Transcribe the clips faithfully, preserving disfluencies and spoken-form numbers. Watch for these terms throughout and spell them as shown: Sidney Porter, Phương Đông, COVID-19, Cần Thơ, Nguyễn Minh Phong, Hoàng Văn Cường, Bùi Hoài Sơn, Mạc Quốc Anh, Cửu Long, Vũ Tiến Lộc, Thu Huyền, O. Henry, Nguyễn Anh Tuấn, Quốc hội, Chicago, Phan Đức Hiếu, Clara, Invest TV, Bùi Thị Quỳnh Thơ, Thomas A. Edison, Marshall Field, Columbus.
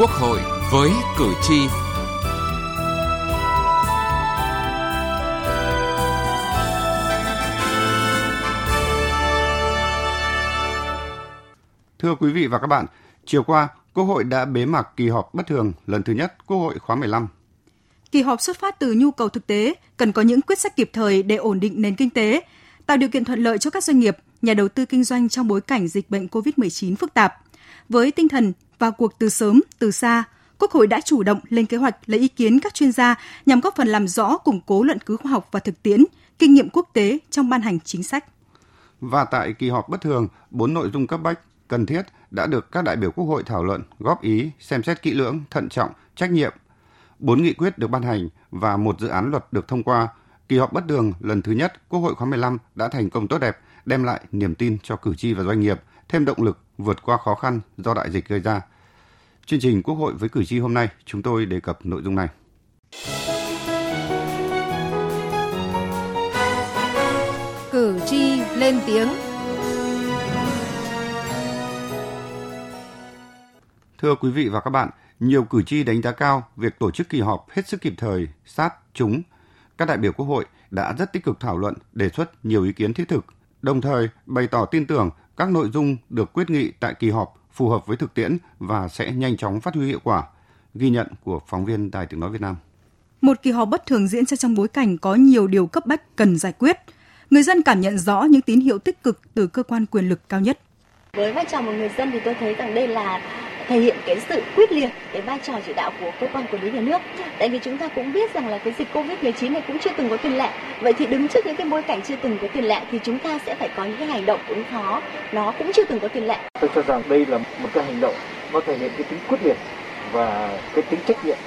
Quốc hội với cử tri. Thưa quý vị và các bạn, chiều qua, Quốc hội đã bế mạc kỳ họp bất thường lần thứ nhất Quốc hội khóa mười lăm. Kỳ họp xuất phát từ nhu cầu thực tế, cần có những quyết sách kịp thời để ổn định nền kinh tế, tạo điều kiện thuận lợi cho các doanh nghiệp, nhà đầu tư kinh doanh trong bối cảnh dịch bệnh covid mười chín phức tạp. Với tinh thần vào cuộc từ sớm, từ xa, Quốc hội đã chủ động lên kế hoạch lấy ý kiến các chuyên gia nhằm góp phần làm rõ, củng cố luận cứ khoa học và thực tiễn, kinh nghiệm quốc tế trong ban hành chính sách. Và tại kỳ họp bất thường, bốn nội dung cấp bách, cần thiết đã được các đại biểu Quốc hội thảo luận, góp ý, xem xét kỹ lưỡng, thận trọng, trách nhiệm. Bốn nghị quyết được ban hành và một dự án luật được thông qua. Kỳ họp bất thường lần thứ nhất Quốc hội khóa mười lăm đã thành công tốt đẹp, đem lại niềm tin cho cử tri và doanh nghiệp, thêm động lực vượt qua khó khăn do đại dịch gây ra. Chương trình Quốc hội với cử tri hôm nay, chúng tôi đề cập nội dung này. Cử tri lên tiếng. Thưa quý vị và các bạn, nhiều cử tri đánh giá cao việc tổ chức kỳ họp hết sức kịp thời, sát, trúng. Các đại biểu Quốc hội đã rất tích cực thảo luận, đề xuất nhiều ý kiến thiết thực, đồng thời bày tỏ tin tưởng các nội dung được quyết nghị tại kỳ họp phù hợp với thực tiễn và sẽ nhanh chóng phát huy hiệu quả. Ghi nhận của phóng viên Đài Tiếng nói Việt Nam. Một kỳ họp bất thường diễn ra trong bối cảnh có nhiều điều cấp bách cần giải quyết. Người dân cảm nhận rõ những tín hiệu tích cực từ cơ quan quyền lực cao nhất. Với vai trò một người dân thì tôi thấy rằng đây là thể hiện cái sự quyết liệt, cái vai trò chỉ đạo của cơ quan quản lý nhà nước. Tại vì chúng ta cũng biết rằng là cái dịch covid mười chín này cũng chưa từng có tiền lệ. Vậy thì đứng trước những cái bối cảnh chưa từng có tiền lệ thì chúng ta sẽ phải có những cái hành động ứng phó, nó cũng chưa từng có tiền lệ. Tôi cho rằng đây là một cái hành động nó thể hiện cái tính quyết liệt và cái tính trách nhiệm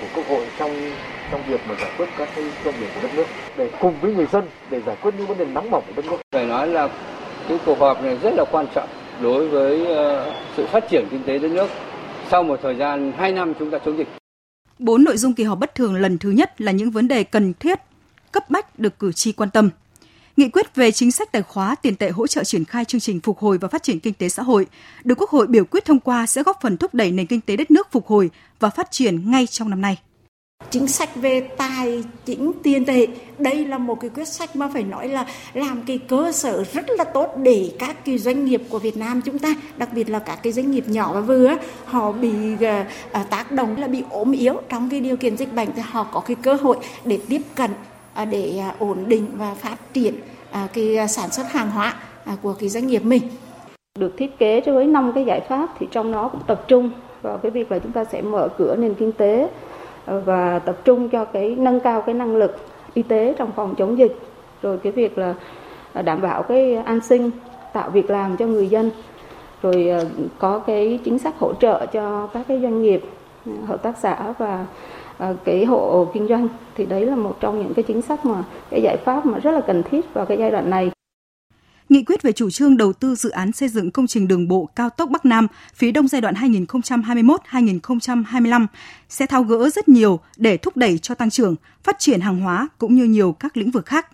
của Quốc hội trong trong việc mà giải quyết các cái công việc của đất nước, để cùng với người dân để giải quyết những vấn đề nóng bỏng của đất nước. Phải nói là cái cuộc họp này rất là quan trọng đối với sự phát triển kinh tế đất nước sau một thời gian hai năm chúng ta chống dịch. Bốn nội dung kỳ họp bất thường lần thứ nhất là những vấn đề cần thiết, cấp bách được cử tri quan tâm. Nghị quyết về chính sách tài khóa tiền tệ hỗ trợ triển khai chương trình phục hồi và phát triển kinh tế xã hội được Quốc hội biểu quyết thông qua sẽ góp phần thúc đẩy nền kinh tế đất nước phục hồi và phát triển ngay trong năm nay. Chính sách về tài chính tiền tệ, đây là một cái quyết sách mà phải nói là làm cái cơ sở rất là tốt để các cái doanh nghiệp của Việt Nam chúng ta, đặc biệt là các cái doanh nghiệp nhỏ và vừa, họ bị tác động là bị ốm yếu trong cái điều kiện dịch bệnh thì họ có cái cơ hội để tiếp cận, để ổn định và phát triển cái sản xuất hàng hóa của cái doanh nghiệp mình. Được thiết kế với năm cái giải pháp thì trong đó cũng tập trung vào cái việc là chúng ta sẽ mở cửa nền kinh tế và tập trung cho cái nâng cao cái năng lực y tế trong phòng chống dịch, rồi cái việc là đảm bảo cái an sinh, tạo việc làm cho người dân, rồi có cái chính sách hỗ trợ cho các cái doanh nghiệp, hợp tác xã và cái hộ kinh doanh, thì đấy là một trong những cái chính sách mà cái giải pháp mà rất là cần thiết vào cái giai đoạn này. Nghị quyết về chủ trương đầu tư dự án xây dựng công trình đường bộ cao tốc Bắc Nam phía Đông giai đoạn hai nghìn không trăm hai mươi mốt đến hai nghìn không trăm hai mươi lăm sẽ tháo gỡ rất nhiều để thúc đẩy cho tăng trưởng, phát triển hàng hóa cũng như nhiều các lĩnh vực khác.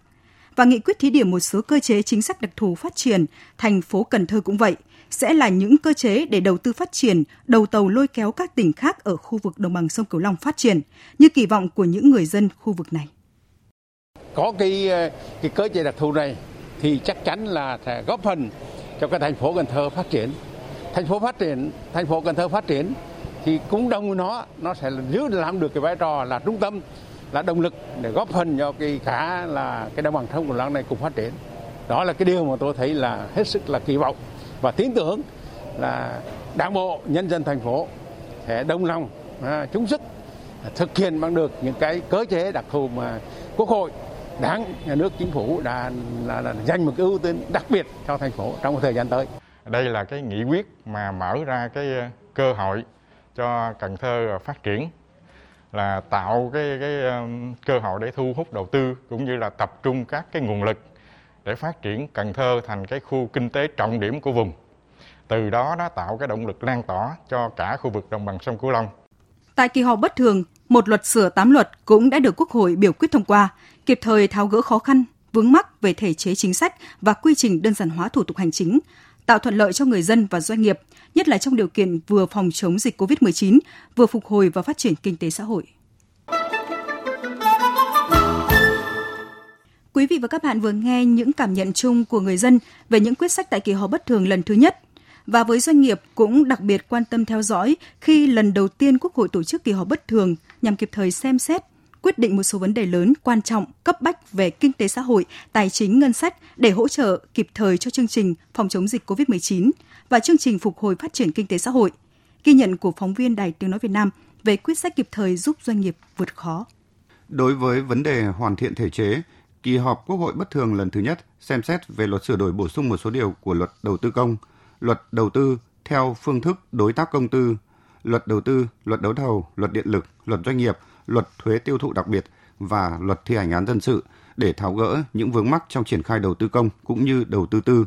Và nghị quyết thí điểm một số cơ chế chính sách đặc thù phát triển, thành phố Cần Thơ cũng vậy, sẽ là những cơ chế để đầu tư phát triển, đầu tàu lôi kéo các tỉnh khác ở khu vực đồng bằng sông Cửu Long phát triển, như kỳ vọng của những người dân khu vực này. Có cái, cái cơ chế đặc thù này thì chắc chắn là sẽ góp phần cho cái thành phố Cần Thơ phát triển. Thành phố phát triển, thành phố Cần Thơ phát triển thì cũng đồng với nó, nó sẽ giữ làm được cái vai trò là trung tâm, là động lực để góp phần cho cái cả là cái đồng bằng sông Cửu Long này cùng phát triển. Đó là cái điều mà tôi thấy là hết sức là kỳ vọng và tin tưởng là Đảng bộ, nhân dân thành phố sẽ đồng lòng, chung sức thực hiện bằng được những cái cơ chế đặc thù mà Quốc hội, Đảng, Nhà nước, Chính phủ đã, đã, đã dành một cái ưu tiên đặc biệt cho thành phố trong thời gian tới. Đây là cái nghị quyết mà mở ra cái cơ hội cho Cần Thơ phát triển, là tạo cái, cái cơ hội để thu hút đầu tư cũng như là tập trung các cái nguồn lực để phát triển Cần Thơ thành cái khu kinh tế trọng điểm của vùng. Từ đó đã tạo cái động lực lan tỏa cho cả khu vực đồng bằng sông Cửu Long. Tại kỳ họp bất thường, một luật sửa tám luật cũng đã được Quốc hội biểu quyết thông qua, kịp thời tháo gỡ khó khăn, vướng mắc về thể chế chính sách và quy trình đơn giản hóa thủ tục hành chính, tạo thuận lợi cho người dân và doanh nghiệp, nhất là trong điều kiện vừa phòng chống dịch covid mười chín, vừa phục hồi và phát triển kinh tế xã hội. Quý vị và các bạn vừa nghe những cảm nhận chung của người dân về những quyết sách tại kỳ họp bất thường lần thứ nhất. Và với doanh nghiệp cũng đặc biệt quan tâm theo dõi khi lần đầu tiên Quốc hội tổ chức kỳ họp bất thường nhằm kịp thời xem xét, quyết định một số vấn đề lớn, quan trọng, cấp bách về kinh tế xã hội, tài chính, ngân sách để hỗ trợ kịp thời cho chương trình phòng chống dịch covid mười chín và chương trình phục hồi phát triển kinh tế xã hội. Ghi nhận của phóng viên Đài Tiếng Nói Việt Nam về quyết sách kịp thời giúp doanh nghiệp vượt khó. Đối với vấn đề hoàn thiện thể chế, kỳ họp Quốc hội bất thường lần thứ nhất xem xét về luật sửa đổi bổ sung một số điều của luật đầu tư công, luật đầu tư theo phương thức đối tác công tư, luật đầu tư, luật đấu thầu, luật điện lực, luật doanh nghiệp, luật thuế tiêu thụ đặc biệt và luật thi hành án dân sự để tháo gỡ những vướng mắc trong triển khai đầu tư công cũng như đầu tư tư.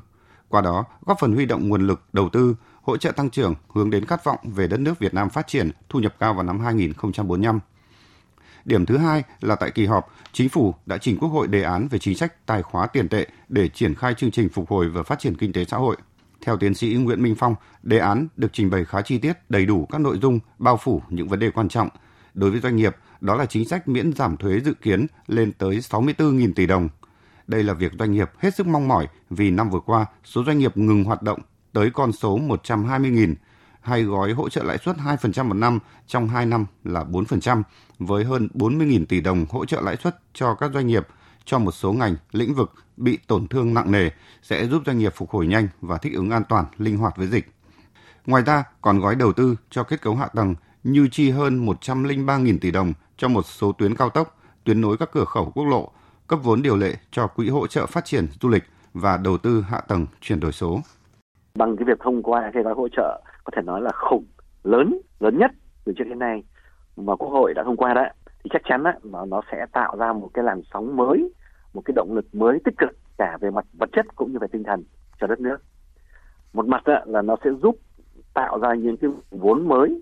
Qua đó, góp phần huy động nguồn lực đầu tư, hỗ trợ tăng trưởng hướng đến khát vọng về đất nước Việt Nam phát triển, thu nhập cao vào năm hai không bốn năm. Điểm thứ hai là tại kỳ họp, Chính phủ đã trình Quốc hội đề án về chính sách tài khóa tiền tệ để triển khai chương trình phục hồi và phát triển kinh tế xã hội. Theo tiến sĩ Nguyễn Minh Phong, đề án được trình bày khá chi tiết, đầy đủ các nội dung, bao phủ những vấn đề quan trọng. Đối với doanh nghiệp, đó là chính sách miễn giảm thuế dự kiến lên tới sáu mươi tư nghìn tỷ đồng. Đây là việc doanh nghiệp hết sức mong mỏi vì năm vừa qua, số doanh nghiệp ngừng hoạt động tới con số một trăm hai mươi nghìn. Hai gói hỗ trợ lãi suất hai phần trăm một năm trong hai năm là bốn phần trăm, với hơn bốn mươi nghìn tỷ đồng hỗ trợ lãi suất cho các doanh nghiệp, cho một số ngành, lĩnh vực bị tổn thương nặng nề sẽ giúp doanh nghiệp phục hồi nhanh và thích ứng an toàn, linh hoạt với dịch. Ngoài ra, còn gói đầu tư cho kết cấu hạ tầng như chi hơn một trăm lẻ ba nghìn tỷ đồng cho một số tuyến cao tốc, tuyến nối các cửa khẩu quốc lộ, cấp vốn điều lệ cho quỹ hỗ trợ phát triển du lịch và đầu tư hạ tầng chuyển đổi số. Bằng cái việc thông qua cái gói hỗ trợ có thể nói là khủng, lớn, lớn nhất từ trước đến nay mà Quốc hội đã thông qua đó, thì chắc chắn nó nó sẽ tạo ra một cái làn sóng mới, một cái động lực mới tích cực cả về mặt vật chất cũng như về tinh thần cho đất nước. Một mặt là nó sẽ giúp tạo ra những cái vốn mới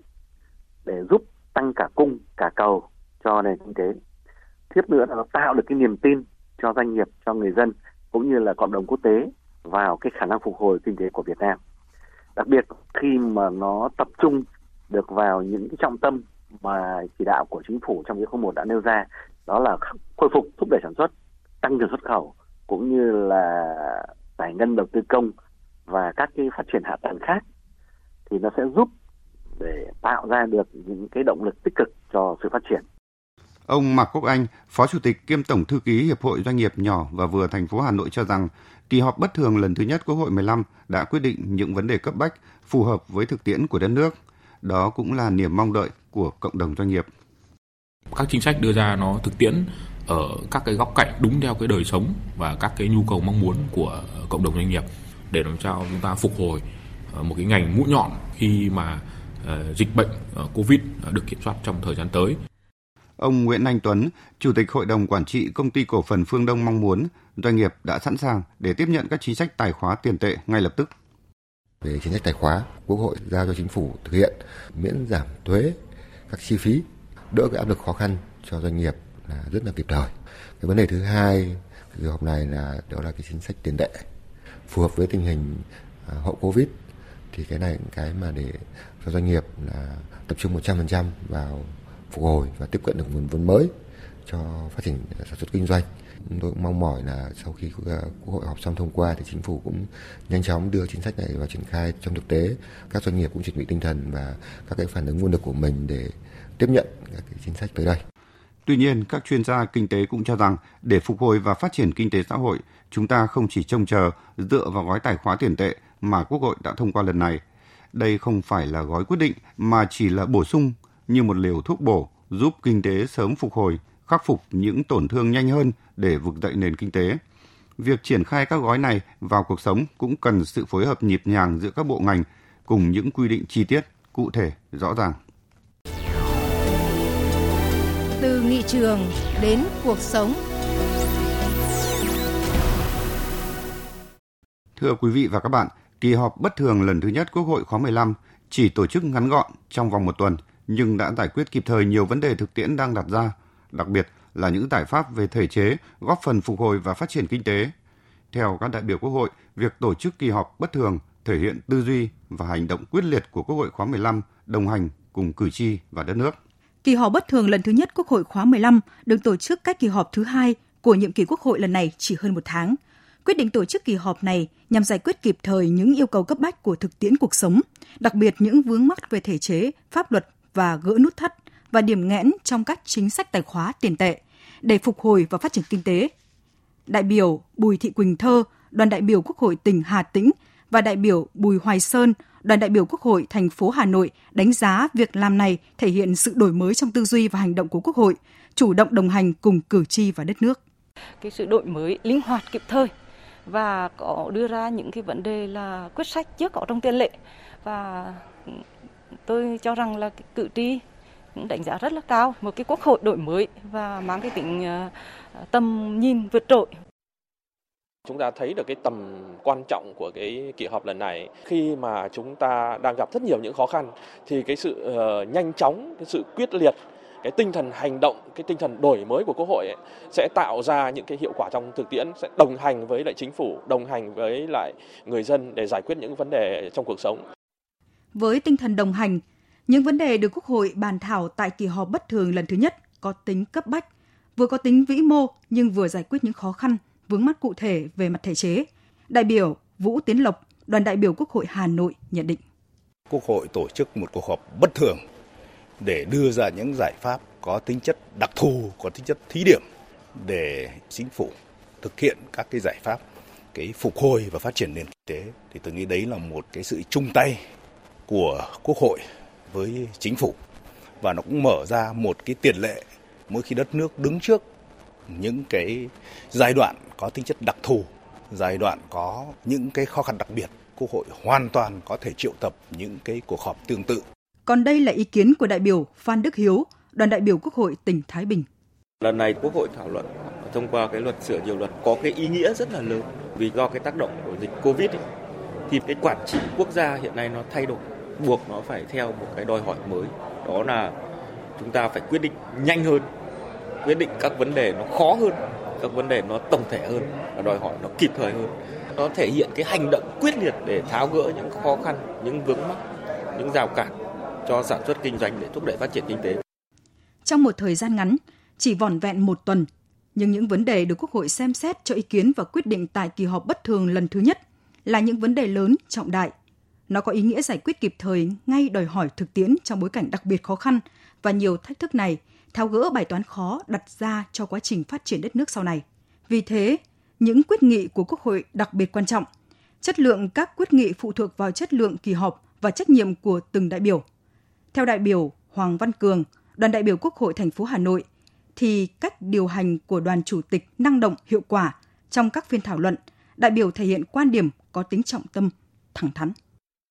để giúp tăng cả cung, cả cầu cho nền kinh tế. Tiếp nữa là nó tạo được cái niềm tin cho doanh nghiệp, cho người dân cũng như là cộng đồng quốc tế vào cái khả năng phục hồi kinh tế của Việt Nam. Đặc biệt khi mà nó tập trung được vào những cái trọng tâm mà chỉ đạo của Chính phủ trong cái khối một đã nêu ra, đó là khôi phục, thúc đẩy sản xuất, tăng trưởng xuất khẩu cũng như là giải ngân đầu tư công và các cái phát triển hạ tầng khác, thì nó sẽ giúp để tạo ra được những cái động lực tích cực cho sự phát triển. Ông Mạc Quốc Anh, Phó Chủ tịch kiêm Tổng Thư ký Hiệp hội Doanh nghiệp nhỏ và vừa thành phố Hà Nội cho rằng, kỳ họp bất thường lần thứ nhất Quốc hội mười lăm đã quyết định những vấn đề cấp bách phù hợp với thực tiễn của đất nước. Đó cũng là niềm mong đợi của cộng đồng doanh nghiệp. Các chính sách đưa ra nó thực tiễn ở các cái góc cạnh đúng theo cái đời sống và các cái nhu cầu mong muốn của cộng đồng doanh nghiệp để làm sao chúng ta phục hồi một cái ngành mũi nhọn khi mà dịch bệnh Covid được kiểm soát trong thời gian tới. Ông Nguyễn Anh Tuấn, Chủ tịch Hội đồng Quản trị Công ty Cổ phần Phương Đông mong muốn doanh nghiệp đã sẵn sàng để tiếp nhận các chính sách tài khóa tiền tệ ngay lập tức. Về chính sách tài khóa, Quốc hội giao cho Chính phủ thực hiện miễn giảm thuế, các chi phí, đỡ cái áp lực khó khăn cho doanh nghiệp là rất là kịp thời. Cái vấn đề thứ hai, kỳ họp này là đó là cái chính sách tiền tệ phù hợp với tình hình hậu Covid, thì cái này là cái mà để cho doanh nghiệp là tập trung một trăm phần trăm vào phục hồi và tiếp cận được nguồn vốn mới cho phát triển sản xuất kinh doanh. Tôi cũng mong mỏi là sau khi Quốc hội họp xong thông qua thì Chính phủ cũng nhanh chóng đưa chính sách này vào triển khai trong thực tế. Các doanh nghiệp cũng chuẩn bị tinh thần và các cái phản ứng nguồn lực của mình để tiếp nhận các cái chính sách tới đây. Tuy nhiên, các chuyên gia kinh tế cũng cho rằng để phục hồi và phát triển kinh tế xã hội, chúng ta không chỉ trông chờ dựa vào gói tài khóa tiền tệ mà Quốc hội đã thông qua lần này. Đây không phải là gói quyết định mà chỉ là bổ sung như một liều thuốc bổ giúp kinh tế sớm phục hồi, khắc phục những tổn thương nhanh hơn để vực dậy nền kinh tế. Việc triển khai các gói này vào cuộc sống cũng cần sự phối hợp nhịp nhàng giữa các bộ ngành cùng những quy định chi tiết, cụ thể, rõ ràng. Từ nghị trường đến cuộc sống. Thưa quý vị và các bạn, kỳ họp bất thường lần thứ nhất Quốc hội khóa mười lăm chỉ tổ chức ngắn gọn trong vòng một tuần, nhưng đã giải quyết kịp thời nhiều vấn đề thực tiễn đang đặt ra, đặc biệt là những giải pháp về thể chế góp phần phục hồi và phát triển kinh tế. Theo các đại biểu Quốc hội, việc tổ chức kỳ họp bất thường thể hiện tư duy và hành động quyết liệt của Quốc hội khóa mười lăm đồng hành cùng cử tri và đất nước. Kỳ họp bất thường lần thứ nhất Quốc hội khóa mười lăm được tổ chức cách kỳ họp thứ hai của nhiệm kỳ Quốc hội lần này chỉ hơn một tháng. Quyết định tổ chức kỳ họp này nhằm giải quyết kịp thời những yêu cầu cấp bách của thực tiễn cuộc sống, đặc biệt những vướng mắc về thể chế, pháp luật và gỡ nút thắt và điểm nghẽn trong các chính sách tài khóa tiền tệ để phục hồi và phát triển kinh tế. Đại biểu Bùi Thị Quỳnh Thơ, đoàn đại biểu Quốc hội tỉnh Hà Tĩnh và đại biểu Bùi Hoài Sơn, đoàn đại biểu Quốc hội thành phố Hà Nội đánh giá việc làm này thể hiện sự đổi mới trong tư duy và hành động của Quốc hội, chủ động đồng hành cùng cử tri và đất nước. Cái sự đổi mới linh hoạt kịp thời và có đưa ra những cái vấn đề là quyết sách chưa có trong tiền lệ, và tôi cho rằng là cử tri cũng đánh giá rất là cao một cái Quốc hội đổi mới và mang cái tính tầm nhìn vượt trội. Chúng ta thấy được cái tầm quan trọng của cái kỳ họp lần này, khi mà chúng ta đang gặp rất nhiều những khó khăn thì cái sự nhanh chóng, cái sự quyết liệt, cái tinh thần hành động, cái tinh thần đổi mới của Quốc hội ấy, sẽ tạo ra những cái hiệu quả trong thực tiễn, sẽ đồng hành với lại chính phủ, đồng hành với lại người dân để giải quyết những vấn đề trong cuộc sống. Với tinh thần đồng hành, những vấn đề được Quốc hội bàn thảo tại kỳ họp bất thường lần thứ nhất có tính cấp bách, vừa có tính vĩ mô nhưng vừa giải quyết những khó khăn, vướng mắc cụ thể về mặt thể chế. Đại biểu Vũ Tiến Lộc, đoàn đại biểu Quốc hội Hà Nội nhận định. Quốc hội tổ chức một cuộc họp bất thường để đưa ra những giải pháp có tính chất đặc thù, có tính chất thí điểm để chính phủ thực hiện các cái giải pháp cái phục hồi và phát triển nền kinh tế. Thì tôi nghĩ đấy là một cái sự chung tay của Quốc hội với chính phủ, và nó cũng mở ra một cái tiền lệ mỗi khi đất nước đứng trước những cái giai đoạn có tính chất đặc thù, giai đoạn có những cái khó khăn đặc biệt, Quốc hội hoàn toàn có thể triệu tập những cái cuộc họp tương tự. Còn đây là ý kiến của đại biểu Phan Đức Hiếu, đoàn đại biểu Quốc hội tỉnh Thái Bình. Lần này Quốc hội thảo luận thông qua cái luật sửa nhiều luật có cái ý nghĩa rất là lớn, vì do cái tác động của dịch Covid ấy, thì cái quản trị quốc gia hiện nay nó thay đổi, buộc nó phải theo một cái đòi hỏi mới, đó là chúng ta phải quyết định nhanh hơn, quyết định các vấn đề nó khó hơn, các vấn đề nó tổng thể hơn, và đòi hỏi nó kịp thời hơn. Nó thể hiện cái hành động quyết liệt để tháo gỡ những khó khăn, những vướng mắc, những rào cản cho sản xuất kinh doanh để thúc đẩy phát triển kinh tế. Trong một thời gian ngắn, chỉ vỏn vẹn một tuần, nhưng những vấn đề được Quốc hội xem xét cho ý kiến và quyết định tại kỳ họp bất thường lần thứ nhất là những vấn đề lớn, trọng đại. Nó có ý nghĩa giải quyết kịp thời ngay đòi hỏi thực tiễn trong bối cảnh đặc biệt khó khăn và nhiều thách thức này, tháo gỡ bài toán khó đặt ra cho quá trình phát triển đất nước sau này. Vì thế, những quyết nghị của Quốc hội đặc biệt quan trọng. Chất lượng các quyết nghị phụ thuộc vào chất lượng kỳ họp và trách nhiệm của từng đại biểu. Theo đại biểu Hoàng Văn Cường, đoàn đại biểu Quốc hội thành phố Hà Nội, thì cách điều hành của đoàn chủ tịch năng động, hiệu quả trong các phiên thảo luận, đại biểu thể hiện quan điểm có tính trọng tâm, thẳng thắn.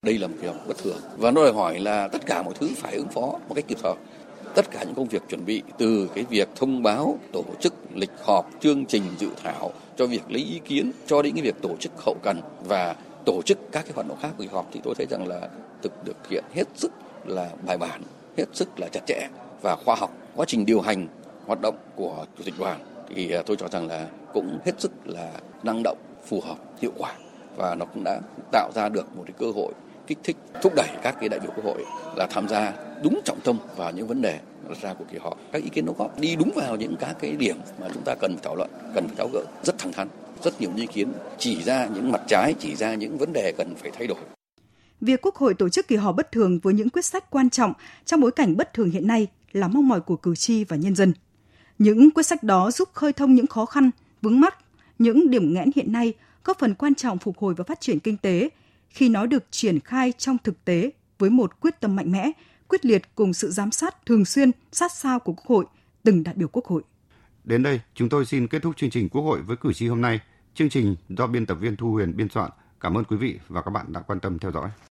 Đây là một kỳ họp bất thường và nó đòi hỏi là tất cả mọi thứ phải ứng phó một cách kịp thời. Tất cả những công việc chuẩn bị từ cái việc thông báo, tổ chức lịch họp, chương trình dự thảo, cho việc lấy ý kiến, cho đến cái việc tổ chức hậu cần và tổ chức các cái hoạt động khác của kỳ họp, thì tôi thấy rằng là thực được hiện hết sức là bài bản, hết sức là chặt chẽ và khoa học. Quá trình điều hành hoạt động của chủ tịch đoàn thì tôi cho rằng là cũng hết sức là năng động, phù hợp, hiệu quả, và nó cũng đã tạo ra được một cái cơ hội kích thích, thúc đẩy các cái đại biểu Quốc hội là tham gia đúng trọng tâm vào những vấn đề đặt ra của kỳ họp, các ý kiến đóng góp đi đúng vào những các cái điểm mà chúng ta cần thảo luận, cần phải tháo gỡ rất thẳng thắn, rất nhiều ý kiến chỉ ra những mặt trái, chỉ ra những vấn đề cần phải thay đổi. Việc Quốc hội tổ chức kỳ họp bất thường với những quyết sách quan trọng trong bối cảnh bất thường hiện nay là mong mỏi của cử tri và nhân dân. Những quyết sách đó giúp khơi thông những khó khăn, vướng mắc, những điểm nghẽn hiện nay, góp phần quan trọng phục hồi và phát triển kinh tế khi nó được triển khai trong thực tế với một quyết tâm mạnh mẽ, quyết liệt cùng sự giám sát thường xuyên, sát sao của Quốc hội, từng đại biểu Quốc hội. Đến đây, chúng tôi xin kết thúc chương trình Quốc hội với cử tri hôm nay. Chương trình do biên tập viên Thu Huyền biên soạn. Cảm ơn quý vị và các bạn đã quan tâm theo dõi.